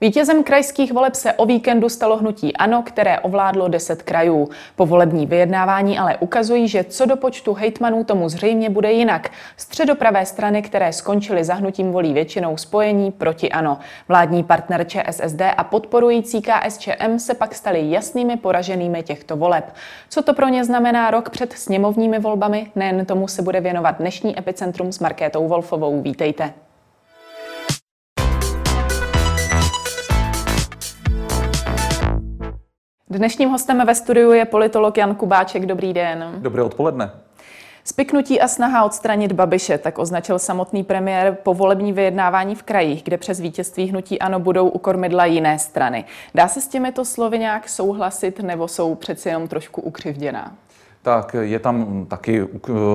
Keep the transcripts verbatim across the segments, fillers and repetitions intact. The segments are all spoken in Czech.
Vítězem krajských voleb se o víkendu stalo hnutí ANO, které ovládlo deset krajů. Povolební vyjednávání ale ukazují, že co do počtu hejtmanů tomu zřejmě bude jinak. Středopravé strany, které skončily za hnutím, volí většinou spojení proti ANO. Vládní partner ČSSD a podporující KSČM se pak stali jasnými poraženými těchto voleb. Co to pro ně znamená rok před sněmovními volbami? Nejen tomu se bude věnovat dnešní Epicentrum s Markétou Wolfovou. Vítejte. Dnešním hostem ve studiu je politolog Jan Kubáček. Dobrý den. Dobré odpoledne. Spiknutí a snaha odstranit Babiše, tak označil samotný premiér povolební vyjednávání v krajích, kde přes vítězství hnutí ANO budou u kormidla jiné strany. Dá se s těmito slovy nějak souhlasit, nebo jsou přeci jenom trošku ukřivděná? Tak je tam taky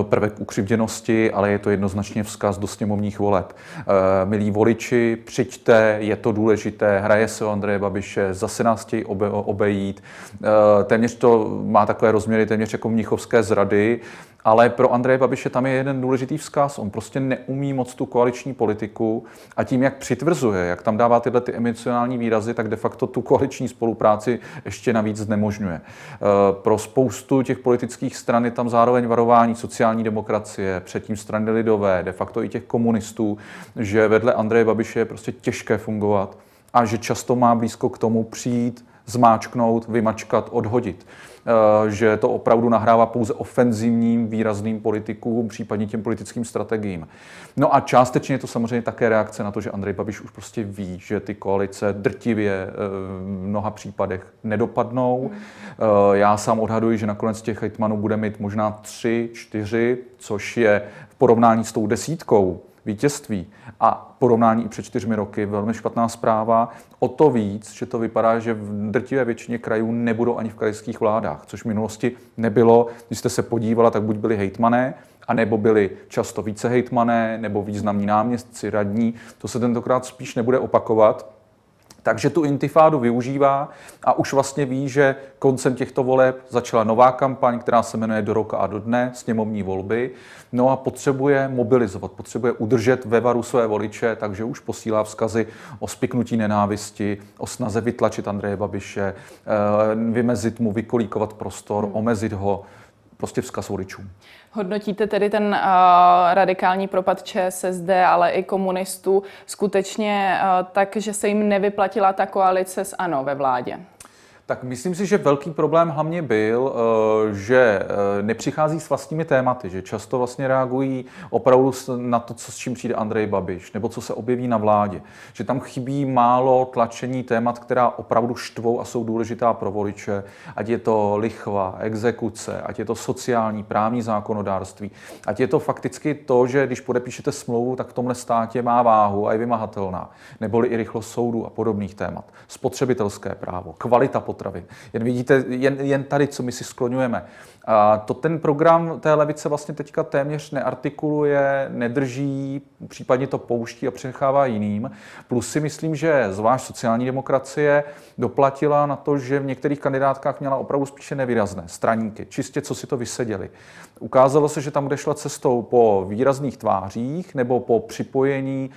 prvek ukřivděnosti, ale je to jednoznačně vzkaz do sněmovních voleb. E, milí voliči, přijďte, je to důležité, hraje se o Andreje Babiše, zase nás chtějí obe, obejít. E, téměř to má takové rozměry, téměř jako mnichovské zrady. Ale pro Andreje Babiše tam je jeden důležitý vzkaz. On prostě neumí moc tu koaliční politiku a tím, jak přitvrzuje, jak tam dává tyhle ty emocionální výrazy, tak de facto tu koaliční spolupráci ještě navíc znemožňuje. Pro spoustu těch politických stran je tam zároveň varování sociální demokracie, předtím strany lidové, de facto i těch komunistů, že vedle Andreje Babiše je prostě těžké fungovat a že často má blízko k tomu přijít, zmáčknout, vymačkat, odhodit. Že to opravdu nahrává pouze ofenzivním, výrazným politikům, případně těm politickým strategiím. No a částečně je to samozřejmě také reakce na to, že Andrej Babiš už prostě ví, že ty koalice drtivě v mnoha případech nedopadnou. Já sám odhaduji, že nakonec těch hejtmanů bude mít možná tři, čtyři, což je v porovnání s tou desítkou vítězství a porovnání i před čtyřmi roky velmi špatná zpráva. O to víc, že to vypadá, že v drtivé většině krajů nebudou ani v krajských vládách, což v minulosti nebylo. Když jste se podívala, tak buď byli hejtmané, anebo byli často více hejtmané, nebo významní náměstci, radní. To se tentokrát spíš nebude opakovat. Takže tu intifádu využívá a už vlastně ví, že koncem těchto voleb začala nová kampaň, která se jmenuje Do roka a do dne, sněmovní volby. No a potřebuje mobilizovat, potřebuje udržet ve varu své voliče, takže už posílá vzkazy o spiknutí nenávisti, o snaze vytlačit Andreje Babiše, vymezit mu, vykolíkovat prostor, omezit ho. Prostě vzkaz voličům. Hodnotíte tedy ten uh, radikální propad ČSSD, ale i komunistů skutečně uh, tak, že se jim nevyplatila ta koalice s ANO ve vládě? Tak myslím si, že velký problém hlavně byl, že nepřichází s vlastními tématy, že často vlastně reagují opravdu na to, co s čím přijde Andrej Babiš, nebo co se objeví na vládě. Že tam chybí málo tlačení témat, která opravdu štvou a jsou důležitá pro voliče, ať je to lichva, exekuce, ať je to sociální, právní zákonodárství, ať je to fakticky to, že když podepíšete smlouvu, tak v tomhle státě má váhu a je vymahatelná, neboli i rychlost soudu a podobných témat. Spotřebitelské právo, kvalita potravin. Jen vidíte, jen, jen tady, co my si skloňujeme. A to ten program té levice vlastně teďka téměř neartikuluje, nedrží, případně to pouští a přechává jiným. Plus si myslím, že zvlášť sociální demokracie doplatila na to, že v některých kandidátkách měla opravdu spíše nevýrazné straníky, čistě co si to vyseděli. Ukázalo se, že tam odešla cestou po výrazných tvářích nebo po připojení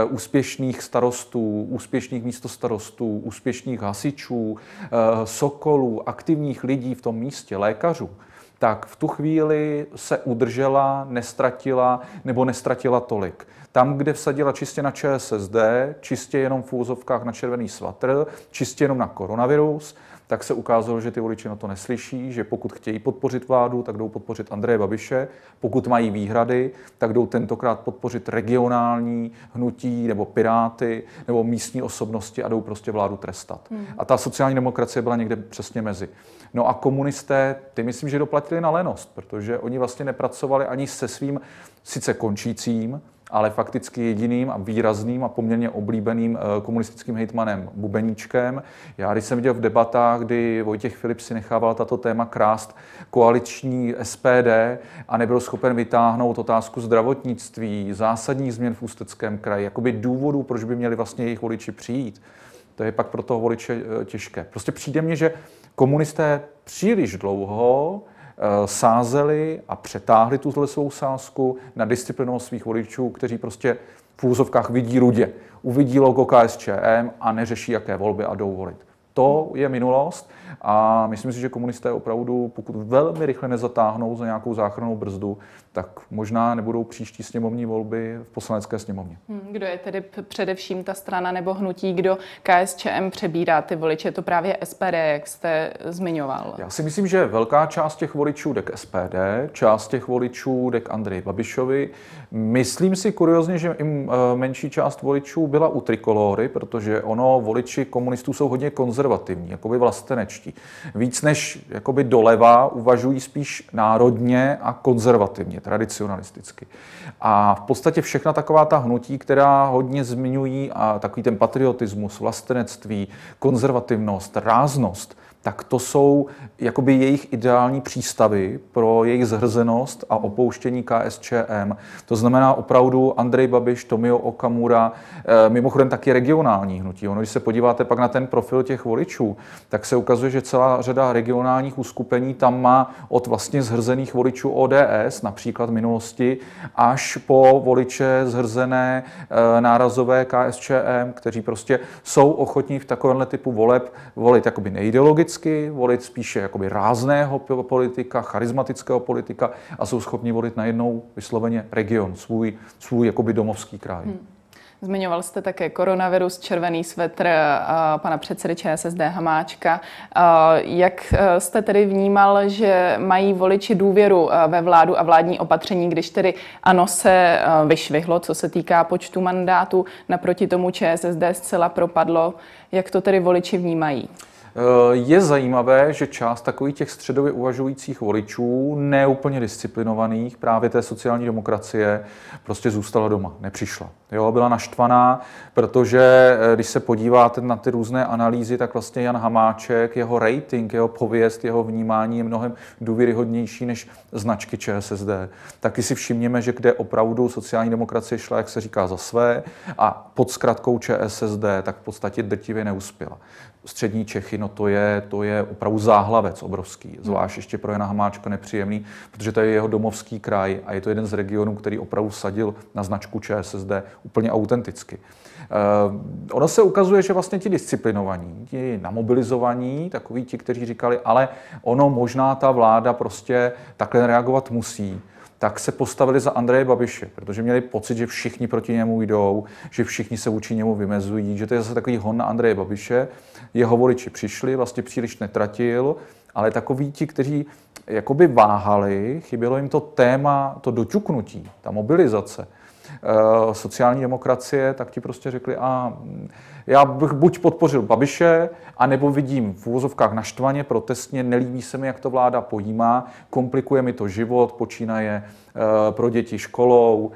e, úspěšných starostů, úspěšných místostarostů, úspěšných hasičů, e, sokolů, aktivních lidí v tom místě, lékařů. Tak v tu chvíli se udržela, nestratila nebo nestratila tolik. Tam, kde vsadila čistě na ČSSD, čistě jenom v úzovkách na červený svatr, čistě jenom na koronavirus, tak se ukázalo, že ty voliči na to neslyší, že pokud chtějí podpořit vládu, tak jdou podpořit Andreje Babiše, pokud mají výhrady, tak jdou tentokrát podpořit regionální hnutí nebo Piráty nebo místní osobnosti a jdou prostě vládu trestat. Hmm. A ta sociální demokracie byla někde přesně mezi. No a komunisté, ty myslím, že doplatili na lenost, protože oni vlastně nepracovali ani se svým sice končícím, ale fakticky jediným a výrazným a poměrně oblíbeným komunistickým hejtmanem Bubeníčkem. Já když jsem viděl v debatách, kdy Vojtěch Filip si nechával tato téma krást koaliční S P D a nebyl schopen vytáhnout otázku zdravotnictví, zásadních změn v Ústeckém kraji, jakoby důvodů, proč by měli vlastně jejich voliči přijít. To je pak pro toho voliče těžké. Prostě přijde mně, že komunisté příliš dlouho sázeli a přetáhli tuhle svou sázku na disciplinovost svých voličů, kteří prostě v úzovkách vidí rudě. Uvidí logo K S Č M a neřeší, jaké volby a jdou volit. To je minulost a myslím si, že komunisté opravdu, pokud velmi rychle nezatáhnou za nějakou záchrannou brzdu, tak možná nebudou příští sněmovní volby v poslanecké sněmovně. Kdo je tedy především ta strana nebo hnutí, kdo K S Č M přebírá ty voliče? Je to právě S P D, jak jste zmiňoval. Já si myslím, že velká část těch voličů jde k S P D, část těch voličů jde k Andreji Babišovi. Myslím si kuriozně, že jim menší část voličů byla u Trikolory, protože ono voliči komunistů jsou hodně konzervativní. konzervativní, jakoby vlastenečtí. Víc než jakoby doleva uvažují spíš národně a konzervativně, tradicionalisticky. A v podstatě všechna taková ta hnutí, která hodně zmiňují a takový ten patriotismus, vlastenectví, konzervativnost, ráznost, tak to jsou jakoby jejich ideální přístavy pro jejich zhrzenost a opouštění K S Č M. To znamená opravdu Andrej Babiš, Tomio Okamura, mimochodem taky regionální hnutí. Ono, když se podíváte pak na ten profil těch voličů, tak se ukazuje, že celá řada regionálních uskupení tam má od vlastně zhrzených voličů O D S, například v minulosti, až po voliče zhrzené nárazové K S Č M, kteří prostě jsou ochotní v takovémhle typu voleb volit jakoby neideologicky, volit spíše jakoby rázného politika, charismatického politika a jsou schopni volit najednou vysloveně region, svůj, svůj jakoby domovský kraj. Hmm. Zmiňoval jste také koronavirus, červený svetr a pana předsedy Č S S D Hamáčka. Jak jste tedy vnímal, že mají voliči důvěru ve vládu a vládní opatření, když tedy ANO se vyšvihlo, co se týká počtu mandátů, naproti tomu Č S S D zcela propadlo. Jak to tedy voliči vnímají? Je zajímavé, že část takových těch středově uvažujících voličů, neúplně disciplinovaných, právě té sociální demokracie, prostě zůstala doma, nepřišla. Jo, byla naštvaná, protože když se podíváte na ty různé analýzy, tak vlastně Jan Hamáček, jeho rating, jeho pověst, jeho vnímání je mnohem důvěryhodnější než značky Č S S D. Taky si všimněme, že kde opravdu sociální demokracie šla, jak se říká, za své a pod zkratkou Č S S D, tak v podstatě drtivě neuspěla. Střední Čechy, no to je, to je opravdu záhlavec obrovský, zvlášť ještě pro Jana Hamáčka nepříjemný, protože to je jeho domovský kraj a je to jeden z regionů, který opravdu sadil na značku Č S S D úplně autenticky. Uh, ono se ukazuje, že vlastně ti disciplinovaní, ti namobilizovaní, takoví ti, kteří říkali, ale ono možná ta vláda prostě takhle reagovat musí, tak se postavili za Andreje Babiše, protože měli pocit, že všichni proti němu jdou, že všichni se vůči němu vymezují, že to je zase takový hon na Andreje Babiše. Jeho voliči přišli, vlastně příliš netratil, ale takoví ti, kteří jakoby váhali, chybělo jim to téma, to doťuknutí, ta mobilizace, Uh, sociální demokracie, tak ti prostě řekli, a já bych buď podpořil Babiše, anebo vidím v úvozovkách naštvaně, protestně, nelíbí se mi, jak to vláda pojímá, komplikuje mi to život, počínaje uh, pro děti školou, uh,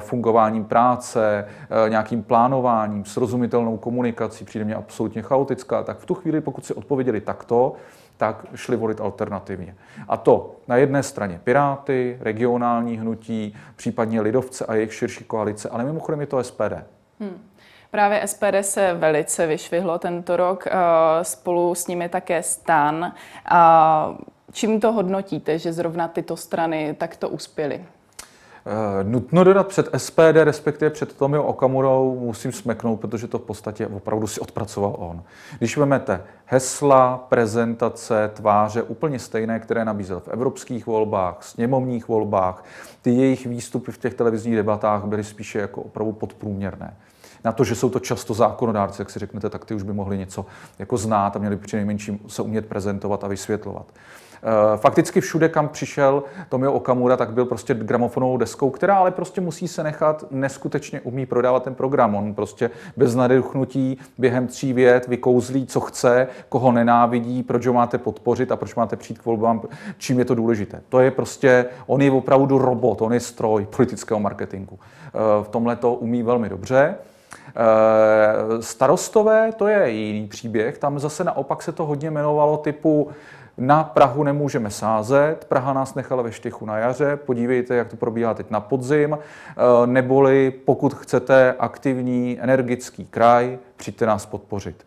fungováním práce, uh, nějakým plánováním, srozumitelnou komunikací, přijde mě absolutně chaotická, tak v tu chvíli, pokud si odpověděli takto, tak šli volit alternativně. A to na jedné straně Piráty, regionální hnutí, případně lidovce a jejich širší koalice, ale mimochodem je to S P D. Hmm. Právě S P D se velice vyšvihlo tento rok, spolu s nimi také STAN. Čím to hodnotíte, že zrovna tyto strany takto uspěly? Uh, nutno dodat před S P D, respektive před Tomio Okamurou, musím smeknout, protože to v podstatě opravdu si odpracoval on. Když vezmete hesla, prezentace, tváře úplně stejné, které nabízel v evropských volbách, sněmovních volbách, ty jejich výstupy v těch televizních debatách byly spíše jako opravdu podprůměrné. Na to, že jsou to často zákonodárci, jak si řeknete, tak ty už by mohli něco jako znát a měli by přinejmenším se umět prezentovat a vysvětlovat. Fakticky všude, kam přišel Tomio Okamura, tak byl prostě gramofonovou deskou, která ale prostě musí se nechat, neskutečně umí prodávat ten program. On prostě bez nadeduchnutí během tří vět vykouzlí, co chce, koho nenávidí, proč ho máte podpořit a proč máte přijít k volbám, čím je to důležité. To je prostě, on je opravdu robot, on je stroj politického marketingu. V tomhle to umí velmi dobře. Starostové, to je jiný příběh, tam zase naopak se to hodně jmenovalo typu na Prahu nemůžeme sázet, Praha nás nechala ve štychu na jaře, podívejte, jak to probíhá teď na podzim, neboli pokud chcete aktivní, energický kraj, přijďte nás podpořit.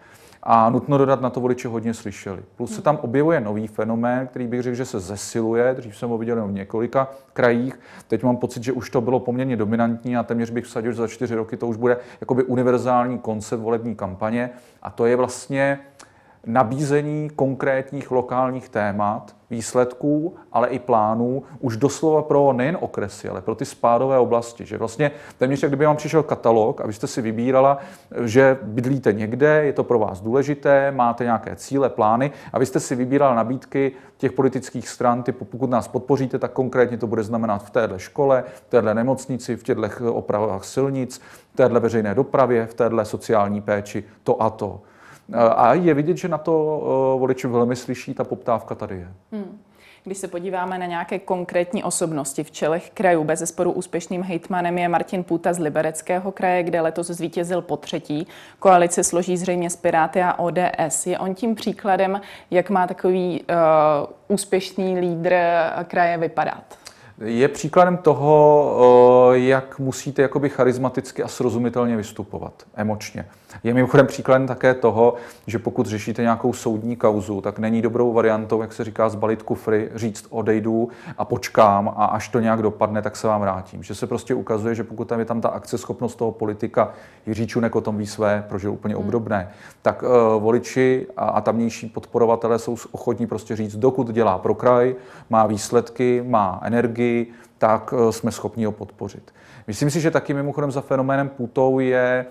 A nutno dodat, na to voliče hodně slyšeli. Plus se tam objevuje nový fenomén, který bych řekl, že se zesiluje. Dřív jsem ho viděl jenom v několika krajích. Teď mám pocit, že už to bylo poměrně dominantní a téměř bych vsadil, že za čtyři roky to už bude jakoby univerzální koncept volební kampaně. A to je vlastně nabízení konkrétních lokálních témat, výsledků, ale i plánů, už doslova pro nejen okresy, ale pro ty spádové oblasti. Že vlastně téměř, jak kdyby vám přišel katalog, abyste si vybírala, že bydlíte někde, je to pro vás důležité, máte nějaké cíle, plány, abyste si vybírala nabídky těch politických stran, typu pokud nás podpoříte, tak konkrétně to bude znamenat v téhle škole, v téhle nemocnici, v těchto opravách silnic, v téhle veřejné dopravě, v téhle sociální péči, to a to. A je vidět, že na to voliči velmi slyší, ta poptávka tady je. Hmm. Když se podíváme na nějaké konkrétní osobnosti v čelech krajů, bezesporu úspěšným hejtmanem je Martin Puta z Libereckého kraje, kde letos zvítězil po třetí. Koalice složí zřejmě z Piráty a O D S. Je on tím příkladem, jak má takový uh, úspěšný lídr kraje vypadat? Je příkladem toho, jak musíte jakoby charismaticky a srozumitelně vystupovat emočně. Je mimochodem příkladem také toho, že pokud řešíte nějakou soudní kauzu, tak není dobrou variantou, jak se říká, zbalit kufry, říct odejdu a počkám a až to nějak dopadne, tak se vám vrátím. Že se prostě ukazuje, že pokud tam je tam ta akceschopnost toho politika, Jiří Čunek o tom ví své, prožil úplně obdobné, tak uh, voliči a, a tamnější podporovatelé jsou ochotní prostě říct, dokud dělá pro kraj, má výsledky, má energii, tak jsme schopni ho podpořit. Myslím si, že taky mimochodem za fenoménem Putou je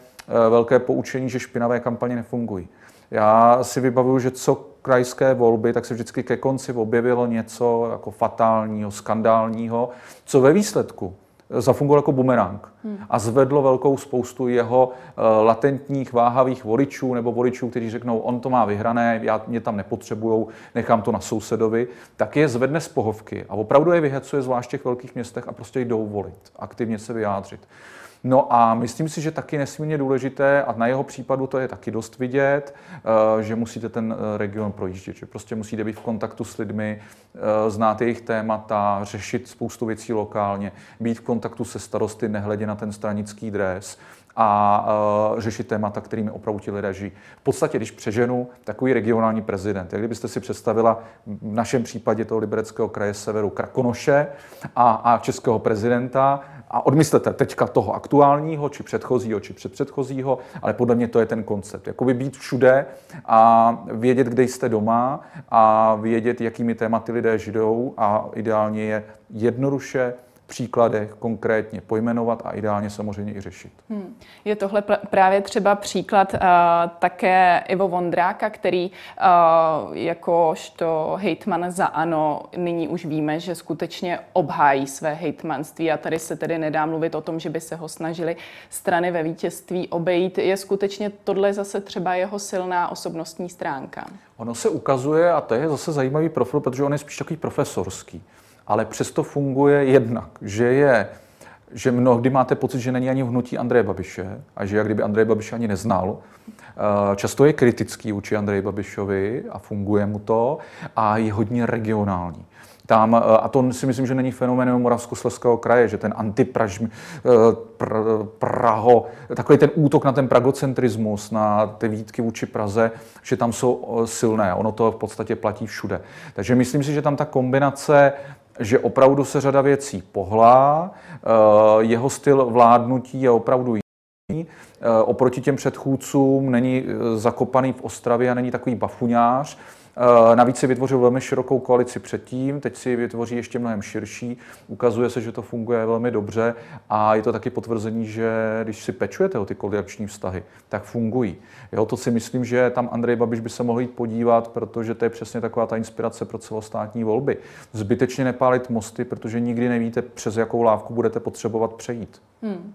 velké poučení, že špinavé kampaně nefungují. Já si vybavuju, že co krajské volby, tak se vždycky ke konci objevilo něco jako fatálního, skandálního, co ve výsledku zafungoval jako bumerang a zvedlo velkou spoustu jeho latentních, váhavých voličů nebo voličů, kteří řeknou, on to má vyhrané, já, mě tam nepotřebujou, nechám to na sousedovi, tak je zvedne z pohovky a opravdu je vyhecuje, zvlášť v těch velkých městech, a prostě jdou volit, aktivně se vyjádřit. No a myslím si, že taky nesmírně důležité, a na jeho případu to je taky dost vidět, že musíte ten region projíždět, že prostě musíte být v kontaktu s lidmi, znát jejich témata, řešit spoustu věcí lokálně, být v kontaktu se starosty, nehledě na ten stranický dres a řešit témata, kterými opravdu ti lidé žijí. V podstatě, když přeženu, takový regionální prezident. Jak kdybyste si představila v našem případě toho Libereckého kraje severu Krakonoše a, a českého prezidenta, a odmyslete teďka toho aktuálního, či předchozího, či předpředchozího, ale podle mě to je ten koncept. Jakoby být všude a vědět, kde jste doma a vědět, jakými tématy lidé žijou, a ideálně je jednoduše v příkladech konkrétně pojmenovat a ideálně samozřejmě i řešit. Hmm. Je tohle pr- právě třeba příklad uh, také Ivo Vondráka, který uh, jakožto hejtman za ANO nyní už víme, že skutečně obhájí své hejtmanství, a tady se tedy nedá mluvit o tom, že by se ho snažili strany ve vítězství obejít. Je skutečně tohle zase třeba jeho silná osobnostní stránka? Ono se ukazuje, a to je zase zajímavý profil, protože on je spíš takový profesorský. Ale přesto funguje jednak, že je, že mnohdy máte pocit, že není ani v hnutí Andreje Babiše a že jak kdyby Andrej Babiš ani neznal. Často je kritický vůči Andreji Babišovi a funguje mu to a je hodně regionální. Tam, a to si myslím, že není fenomén Moravskoslezského kraje, že ten antipraž, pr, Praho, takový ten útok na ten pragocentrismus, na ty výtky vůči Praze, že tam jsou silné. Ono to v podstatě platí všude. Takže myslím si, že tam ta kombinace, že opravdu se řada věcí pohlá, jeho styl vládnutí je opravdu jiný, oproti těm předchůdcům není zakopaný v Ostravě a není takový bafuňář. Navíc si vytvořil velmi širokou koalici předtím, teď si vytvoří ještě mnohem širší. Ukazuje se, že to funguje velmi dobře a je to taky potvrzení, že když si pečujete o ty koaliční vztahy, tak fungují. Jo, to si myslím, že tam Andrej Babiš by se mohl jít podívat, protože to je přesně taková ta inspirace pro celostátní volby. Zbytečně nepálit mosty, protože nikdy nevíte, přes jakou lávku budete potřebovat přejít. Hmm.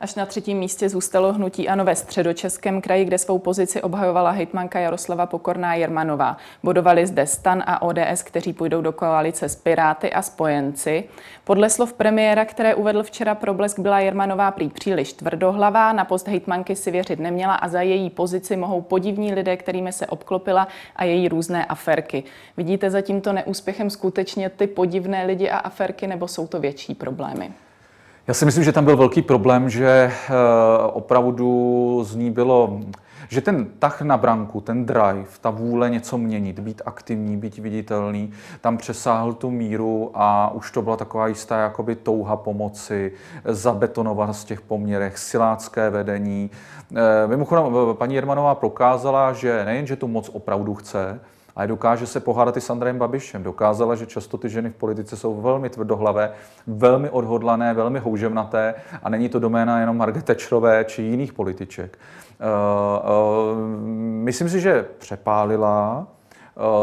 Až na třetím místě zůstalo hnutí ANO ve Středočeském kraji, kde svou pozici obhajovala hejtmanka Jaroslava Pokorná Jermanová. Bodovali zde STAN a O D S, kteří půjdou do koalice s Piráty a spojenci. Podle slov premiéra, které uvedl včera pro Blesk, byla Jermanová prý příliš tvrdohlavá, na post hejtmanky si věřit neměla a za její pozici mohou podivní lidé, kterými se obklopila, a její různé aférky. Vidíte za tímto neúspěchem skutečně ty podivné lidi a aférky, nebo jsou to větší problémy? Já si myslím, že tam byl velký problém, že opravdu z ní bylo že ten tah na branku, ten drive, ta vůle něco měnit, být aktivní, být viditelný, tam přesáhl tu míru a už to byla taková jistá jakoby touha pomoci, zabetonovat v těch poměrech, silácké vedení. Mimochodem, paní Jermanová prokázala, že nejen, že tu moc opravdu chce, a dokáže se pohádat i s Andrejem Babišem. Dokázala, že často ty ženy v politice jsou velmi tvrdohlavé, velmi odhodlané, velmi houževnaté a není to doména jenom Margaret Thatcherové či jiných političek. Uh, uh, myslím si, že přepálila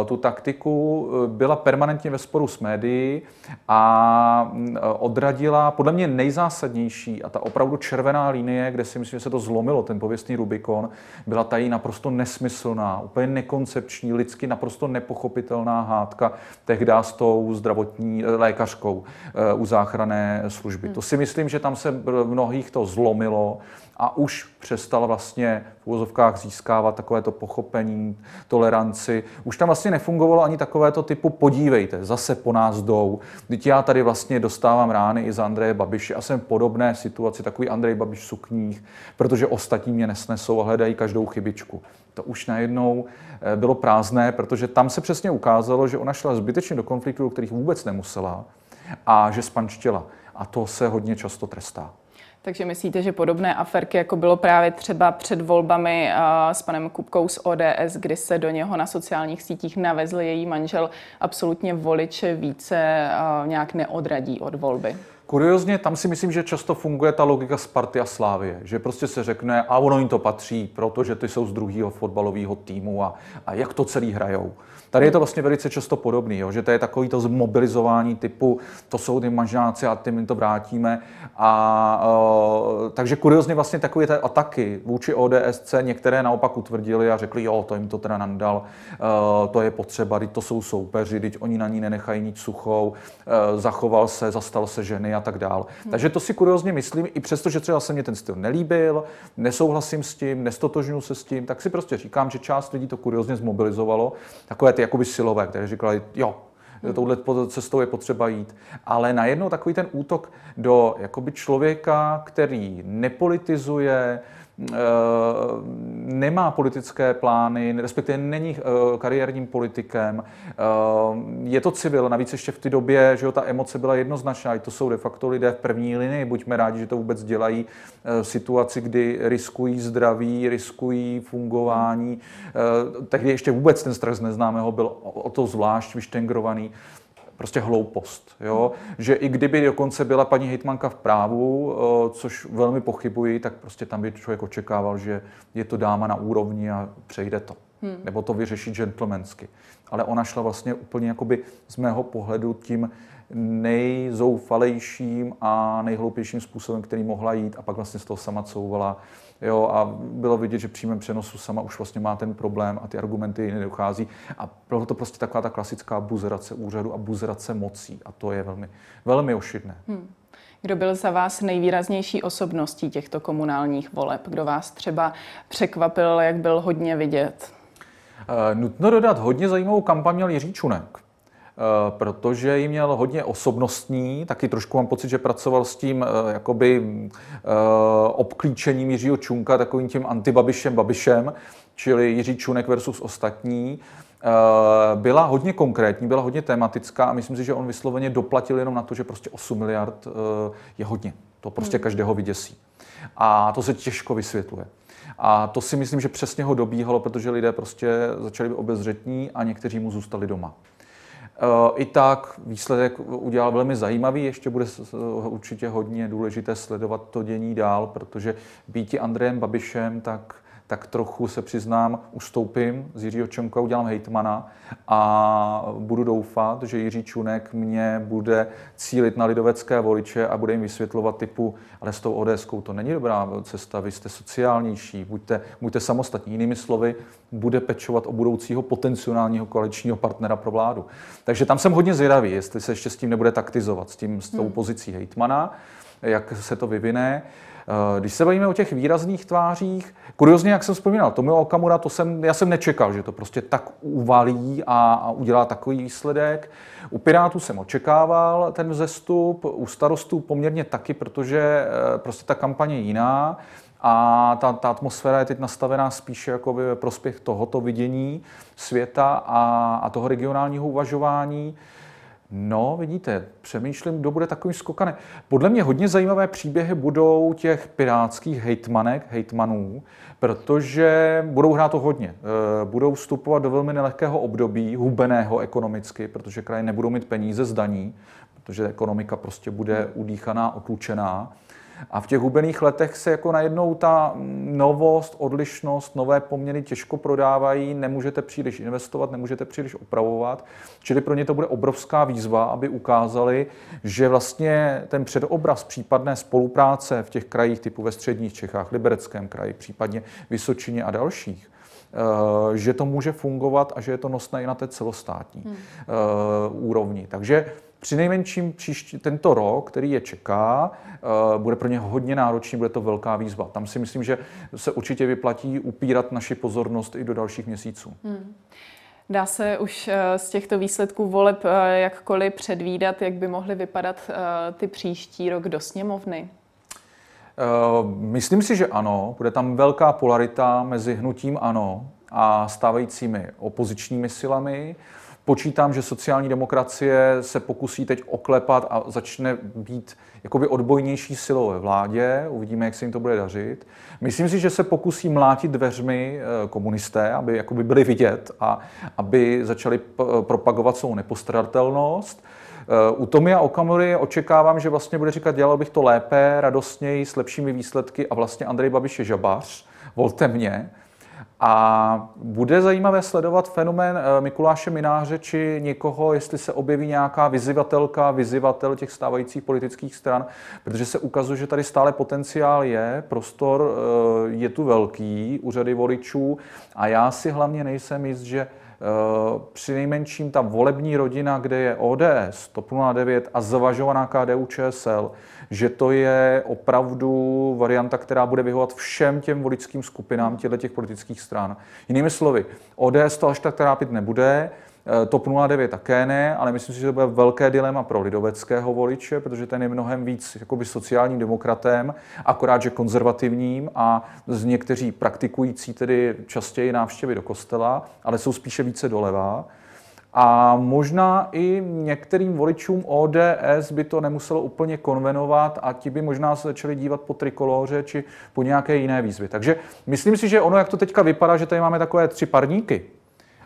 uh, tu taktiku, byla permanentně ve sporu s médií a odradila podle mě nejzásadnější a ta opravdu červená linie, kde si myslím, že se to zlomilo, ten pověstný Rubikon, byla ta jí naprosto nesmyslná, úplně nekoncepční, lidsky naprosto nepochopitelná hádka tehdy s tou zdravotní lékařkou uh, u záchranné služby. Hmm. To si myslím, že tam se mnohých to zlomilo a už přestala vlastně v úvozovkách získávat takovéto pochopení, toleranci. Už tam vlastně nefungovalo ani takovéto typu podívejte, zase po nás jdou. Vždyť já tady vlastně dostávám rány i z Andreje Babiše a jsem v podobné situaci, takový Andrej Babiš v sukních, protože ostatní mě nesnesou a hledají každou chybičku. To už najednou bylo prázdné, protože tam se přesně ukázalo, že ona šla zbytečně do konfliktů, do kterých vůbec nemusela a že spančtila. A to se hodně často trestá. Takže myslíte, že podobné aferky, jako bylo právě třeba před volbami s panem Kupkou z O D S, kdy se do něho na sociálních sítích navezl její manžel, absolutně voliče více nějak neodradí od volby? Kuriozně, tam si myslím, že často funguje ta logika Sparty a Slávie, že prostě se řekne, a ono jim to patří, protože ty jsou z druhého fotbalového týmu a, a jak to celý hrajou. Tady je to vlastně velice často podobný, jo, že to je takový to zmobilizování typu, to jsou ty mažnáci a ty my to vrátíme. A, uh, takže kuriozně vlastně takové ty ataky vůči O D S C některé naopak utvrdili a řekli, jo, to jim to teda nandal, uh, to je potřeba, teď to jsou soupeři, teď oni na ní nenechají nic suchou, uh, zachoval se, zastal se ženy a tak dál. Hmm. Takže to si kuriozně myslím, i přesto, že třeba se mě ten styl nelíbil, nesouhlasím s tím, nestotožňuji se s tím, tak si prostě říkám, že část lidí to kuriozně zmobilizovalo, takové ty jakoby silové, které říkali, jo, hmm. touhle cestou je potřeba jít. Ale najednou takový ten útok do jakoby člověka, který nepolitizuje, nemá politické plány, respektive není kariérním politikem, je to civil, navíc ještě v té době, že jo, ta emoce byla jednoznačná, i to jsou de facto lidé v první linii, buďme rádi, že to vůbec dělají v situaci, kdy riskují zdraví, riskují fungování, tehdy ještě vůbec ten strach z neznámého byl o to zvlášť vyštengrovaný. Prostě hloupost, jo? Že i kdyby dokonce byla paní hejtmanka v právu, což velmi pochybuji, tak prostě tam by člověk očekával, že je to dáma na úrovni a přejde to. Hmm. Nebo to vyřeší gentlemansky. Ale ona šla vlastně úplně jakoby z mého pohledu tím nejzoufalejším a nejhloupějším způsobem, který mohla jít a pak vlastně z toho sama couvala. Jo, a bylo vidět, že v přímém přenosu sama už vlastně má ten problém a ty argumenty nedochází. A bylo to prostě taková ta klasická buzerace úřadu a buzerace mocí. A to je velmi, velmi ošidné. Hmm. Kdo byl za vás nejvýraznější osobností těchto komunálních voleb? Kdo vás třeba překvapil, jak byl hodně vidět? E, nutno dodat, hodně zajímavou kampaň měl Jiří Čunek. Protože ji měl hodně osobnostní, taky trošku mám pocit, že pracoval s tím jakoby obklíčením Jiřího Čunka, takovým tím antibabišem Babišem, čili Jiří Čunek versus ostatní. Byla hodně konkrétní, byla hodně tematická a myslím si, že on vysloveně doplatil jenom na to, že prostě osm miliard je hodně. To prostě každého vyděsí. A to se těžko vysvětluje. A to si myslím, že přesně ho dobíhalo, protože lidé prostě začali být obezřetní a někteří mu zůstali doma. I tak výsledek udělal velmi zajímavý, ještě bude určitě hodně důležité sledovat to dění dál, protože býti Andrejem Babišem, tak, tak trochu se přiznám, ustoupím z Jiřího Čunka, udělám hejtmana a budu doufat, že Jiří Čunek mě bude cílit na lidovecké voliče a bude jim vysvětlovat typu, ale s tou ODSkou to není dobrá cesta, vy jste sociálnější, buďte, buďte samostatní, jinými slovy, bude pečovat o budoucího potenciálního koaličního partnera pro vládu. Takže tam jsem hodně zvědavý, jestli se ještě s tím nebude taktizovat, s tím, s tou hmm. pozicí hejtmana, jak se to vyvine. Když se bavíme o těch výrazných tvářích, kuriozně, jak jsem vzpomínal, Tomio Okamura, to jsem, já jsem nečekal, že to prostě tak uvalí a, a udělá takový výsledek. U Pirátů jsem očekával ten vzestup, u starostů poměrně taky, protože prostě ta kampaně je jiná. A ta, ta atmosféra je teď nastavená spíše jakoby ve prospěch tohoto vidění světa a, a toho regionálního uvažování. No, vidíte, přemýšlím, kdo bude takový skokane. Podle mě hodně zajímavé příběhy budou těch pirátských hejtmanek, hejtmanů, protože budou hrát to hodně. Budou vstupovat do velmi nelehkého období, hubeného ekonomicky, protože kraje nebudou mít peníze z daní, protože ekonomika prostě bude udýchaná, otlučená. A v těch hubených letech se jako najednou ta novost, odlišnost, nové poměry těžko prodávají, nemůžete příliš investovat, nemůžete příliš opravovat. Čili pro ně to bude obrovská výzva, aby ukázali, že vlastně ten předobraz případné spolupráce v těch krajích typu ve středních Čechách, Libereckém kraji, případně Vysočině a dalších, že to může fungovat a že je to nosné i na té celostátní hmm. úrovni. Takže přinejmenším příští, tento rok, který je čeká, bude pro ně hodně náročný, bude to velká výzva. Tam si myslím, že se určitě vyplatí upírat naši pozornost i do dalších měsíců. Hmm. Dá se už z těchto výsledků voleb jakkoliv předvídat, jak by mohly vypadat ty příští rok do sněmovny? Myslím si, že ano. Bude tam velká polarita mezi hnutím ANO a stávajícími opozičními silami. Počítám, že sociální demokracie se pokusí teď oklepat a začne být jakoby odbojnější silou ve vládě. Uvidíme, jak se jim to bude dařit. Myslím si, že se pokusí mlátit dveřmi komunisté, aby jakoby byli vidět a aby začali p- propagovat svou nepostradatelnost. U Tomia Okamury očekávám, že vlastně bude říkat, dělal bych to lépe, radostněji, s lepšími výsledky a vlastně Andrej Babiš je žabař, volte mě. A bude zajímavé sledovat fenomén Mikuláše Mináře či někoho, jestli se objeví nějaká vyzývatelka, vyzývatel těch stávajících politických stran, protože se ukazuje, že tady stále potenciál je, prostor je tu velký, úřady voličů a já si hlavně nejsem jist, že přinejmenším ta volební rodina, kde je O D S, TOP nula devět a zvažovaná K D U Č S L, že to je opravdu varianta, která bude vyhovat všem těm voličským skupinám těch politických stran. Jinými slovy, O D S to až tak trápit nebude, TOP nula devět také ne, ale myslím si, že to bude velké dilema pro lidoveckého voliče, protože ten je mnohem víc jakoby sociálním demokratem, akorát že konzervativním a z někteří praktikující tedy častěji návštěvy do kostela, ale jsou spíše více doleva. A možná i některým voličům O D S by to nemuselo úplně konvenovat a ti by možná se začali dívat po trikoloře či po nějaké jiné výzvy. Takže myslím si, že ono, jak to teďka vypadá, že tady máme takové tři parníky.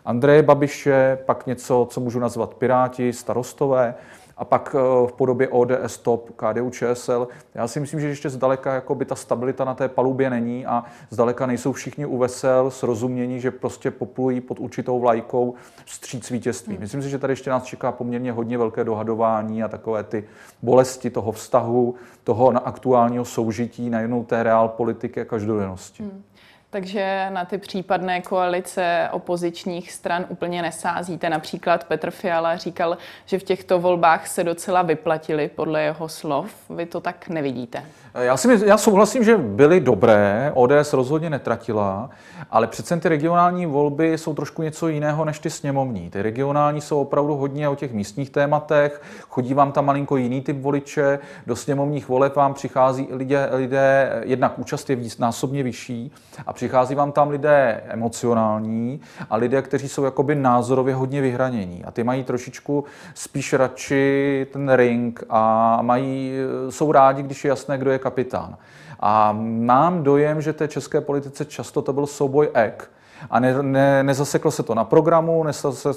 Andreje Babiše, pak něco, co můžu nazvat Piráti, starostové a pak v podobě O D S, TOP, K D U Č S L. Já si myslím, že ještě zdaleka jako by ta stabilita na té palubě není a zdaleka nejsou všichni u vesel, srozumění, že prostě poplují pod určitou vlajkou vstříc vítězství. Hmm. Myslím si, že tady ještě nás čeká poměrně hodně velké dohadování a takové ty bolesti toho vztahu, toho aktuálního soužití, najednou té reál politiky a každodennosti. Hmm. Takže na ty případné koalice opozičních stran úplně nesázíte. Například Petr Fiala říkal, že v těchto volbách se docela vyplatili podle jeho slov. Vy to tak nevidíte? Já, si, já souhlasím, že byly dobré, O D S rozhodně netratila, ale přece ty regionální volby jsou trošku něco jiného než ty sněmovní. Ty regionální jsou opravdu hodně o těch místních tématech, chodí vám tam malinko jiný typ voliče, do sněmovních voleb vám přichází lidé, lidé jednak účast je násobně vyšší a přichází vám tam lidé emocionální a lidé, kteří jsou jakoby názorově hodně vyhranění a ty mají trošičku spíš radši ten ring a mají, jsou rádi, když je jasné, kdo je kapitán. A mám dojem, že té české politice často to byl souboj ek. A ne, ne, nezaseklo se to na programu,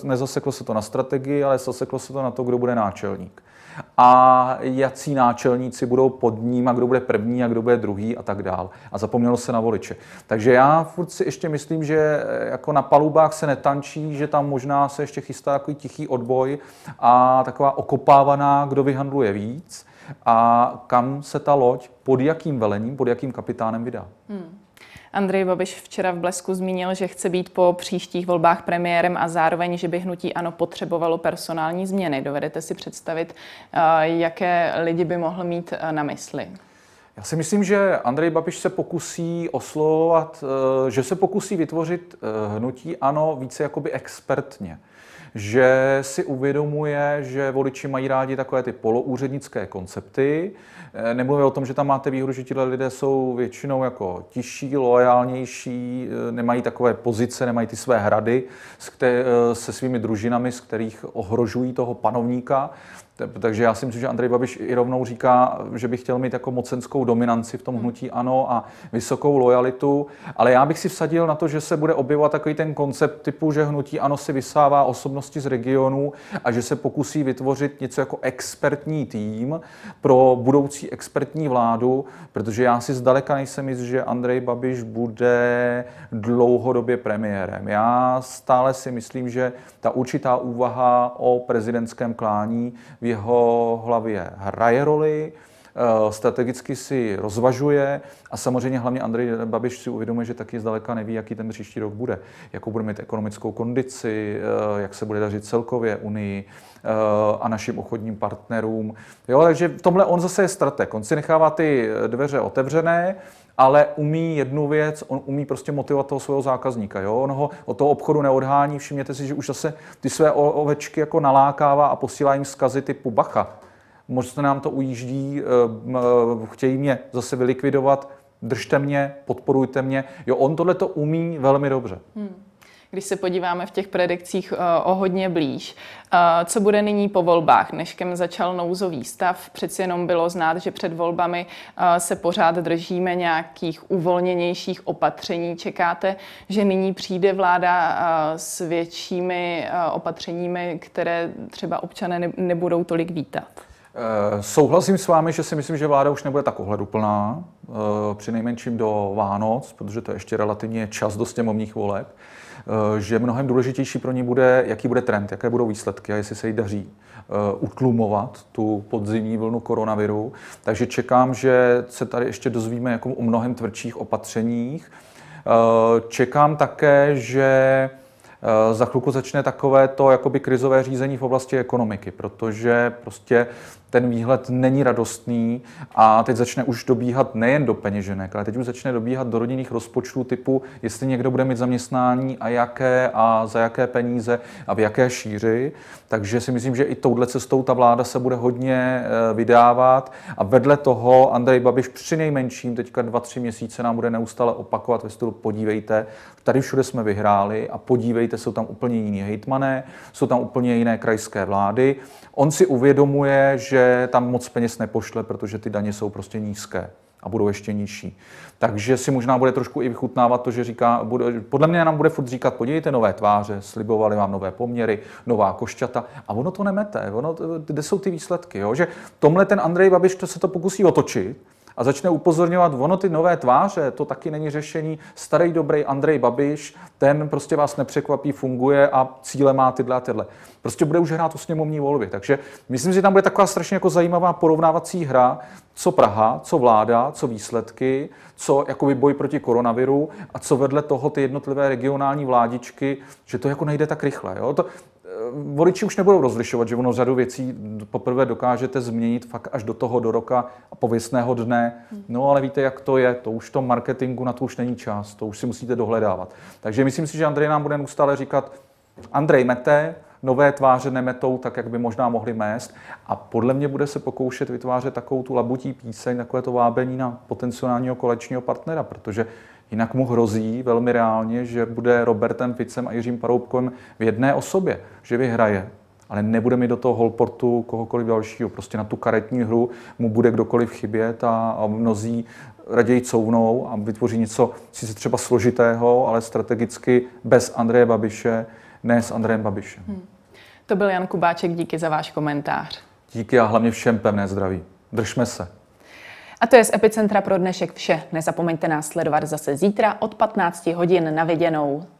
nezaseklo se to na strategii, ale zaseklo se to na to, kdo bude náčelník. A jací náčelníci budou pod ním a kdo bude první a kdo bude druhý a tak dál. A zapomnělo se na voliče. Takže já furt si ještě myslím, že jako na palubách se netančí, že tam možná se ještě chystá takový tichý odboj a taková okopávaná, kdo vyhandluje víc a kam se ta loď, pod jakým velením, pod jakým kapitánem vydá. Hmm. Andrej Babiš včera v Blesku zmínil, že chce být po příštích volbách premiérem a zároveň, že by hnutí ANO potřebovalo personální změny. Dovedete si představit, jaké lidi by mohl mít na mysli? Já si myslím, že Andrej Babiš se pokusí oslovovat, že se pokusí vytvořit hnutí ANO více jakoby expertně. že si uvědomuje, že voliči mají rádi takové ty poloúřednické koncepty. Nemluvím o tom, že tam máte výhodu, že ti lidé jsou většinou jako tiší, loajálnější, nemají takové pozice, nemají ty své hrady se svými družinami, z kterých ohrožují toho panovníka. Takže já si myslím, že Andrej Babiš i rovnou říká, že by chtěl mít jako mocenskou dominanci v tom hnutí ANO a vysokou lojalitu, ale já bych si vsadil na to, že se bude objevovat takový ten koncept typu, že hnutí ANO si vysává osobnosti z regionů a že se pokusí vytvořit něco jako expertní tým pro budoucí expertní vládu, protože já si zdaleka nejsem jist, že Andrej Babiš bude dlouhodobě premiérem. Já stále si myslím, že ta určitá úvaha o prezidentském klání jeho hlavě hraje roli, strategicky si rozvažuje a samozřejmě hlavně Andrej Babiš si uvědomuje, že taky zdaleka neví, jaký ten příští rok bude, jakou bude mít ekonomickou kondici, jak se bude dařit celkově Unii a našim obchodním partnerům. Jo, takže v tomhle on zase je strateg, on si nechává ty dveře otevřené, ale umí jednu věc, on umí prostě motivovat toho svého zákazníka, jo? On ho od toho obchodu neodhání, všimněte si, že už zase ty své ovečky jako nalákává a posílá jim vzkazy typu bacha. Možná nám to ujíždí, chtějí mě zase vylikvidovat, držte mě, podporujte mě. Jo, on tohle to umí velmi dobře. Hmm. Když se podíváme v těch predikcích o hodně blíž, co bude nyní po volbách? Dneškem začal nouzový stav, přeci jenom bylo znát, že před volbami se pořád držíme nějakých uvolněnějších opatření. Čekáte, že nyní přijde vláda s většími opatřeními, které třeba občané nebudou tolik vítat? Souhlasím s vámi, že si myslím, že vláda už nebude tak ohleduplná, přinejmenším do Vánoc, protože to je ještě relativně čas do sněmovních voleb, že mnohem důležitější pro ní bude, jaký bude trend, jaké budou výsledky a jestli se jí daří utlumovat tu podzimní vlnu koronaviru. Takže čekám, že se tady ještě dozvíme jako o mnohem tvrdších opatřeních. Čekám také, že za chvilku začne takové to jakoby krizové řízení v oblasti ekonomiky, protože prostě ten výhled není radostný a teď začne už dobíhat nejen do peněženek, ale teď už začne dobíhat do rodinných rozpočtů typu, jestli někdo bude mít zaměstnání a jaké a za jaké peníze a v jaké šíři. Takže si myslím, že i touhle cestou ta vláda se bude hodně vydávat a vedle toho Andrej Babiš přinejmenším teďka dva, tři měsíce nám bude neustále opakovat ve stylu podívejte, tady všude jsme vyhráli a podívejte, jsou tam úplně jiní hejtmané, jsou tam úplně jiné krajské vlády. On si uvědomuje, že tam moc peněz nepošle, protože ty daně jsou prostě nízké a budou ještě nižší. Takže si možná bude trošku i vychutnávat to, že říká, bude, podle mě nám bude furt říkat, podívejte, nové tváře, slibovali vám nové poměry, nová košťata a ono to nemete, ono, kde jsou ty výsledky, jo? Že tomhle ten Andrej Babiš to se to pokusí otočit a začne upozorňovat, ono ty nové tváře, to taky není řešení, starý dobrý Andrej Babiš, ten prostě vás nepřekvapí, funguje a cíle má tyhle a tyhle. Prostě bude už hrát o sněmovní volby, takže myslím, že tam bude taková strašně jako zajímavá porovnávací hra, co Praha, co vláda, co výsledky, co jakoby boj proti koronaviru a co vedle toho ty jednotlivé regionální vládičky, že to jako nejde tak rychle, jo? To, voliči už nebudou rozlišovat, že ono řadu věcí poprvé dokážete změnit fakt až do toho do roka a pověstného dne. No ale víte, jak to je, to už v tom marketingu na to už není čas, to už si musíte dohledávat. Takže myslím si, že Andrej nám bude neustále říkat, Andrej mete, nové tváře nemetou tak, jak by možná mohli mést a podle mě bude se pokoušet vytvářet takovou tu labutí píseň, takové to vábení na potenciálního koaličního partnera, protože jinak mu hrozí velmi reálně, že bude Robertem Ficem a Jiřím Paroubkem v jedné osobě, že vyhraje, ale nebude mi do toho holportu kohokoliv dalšího. Prostě na tu karetní hru mu bude kdokoliv chybět a, a mnozí raději couvnou a vytvoří něco sice třeba složitého, ale strategicky bez Andreje Babiše, ne s Andrejem Babišem. Hmm. To byl Jan Kubáček, díky za váš komentář. Díky a hlavně všem pevné zdraví. Držme se. A to je z Epicentra pro dnešek vše. Nezapomeňte nás sledovat zase zítra od patnácti hodin. Na viděnou.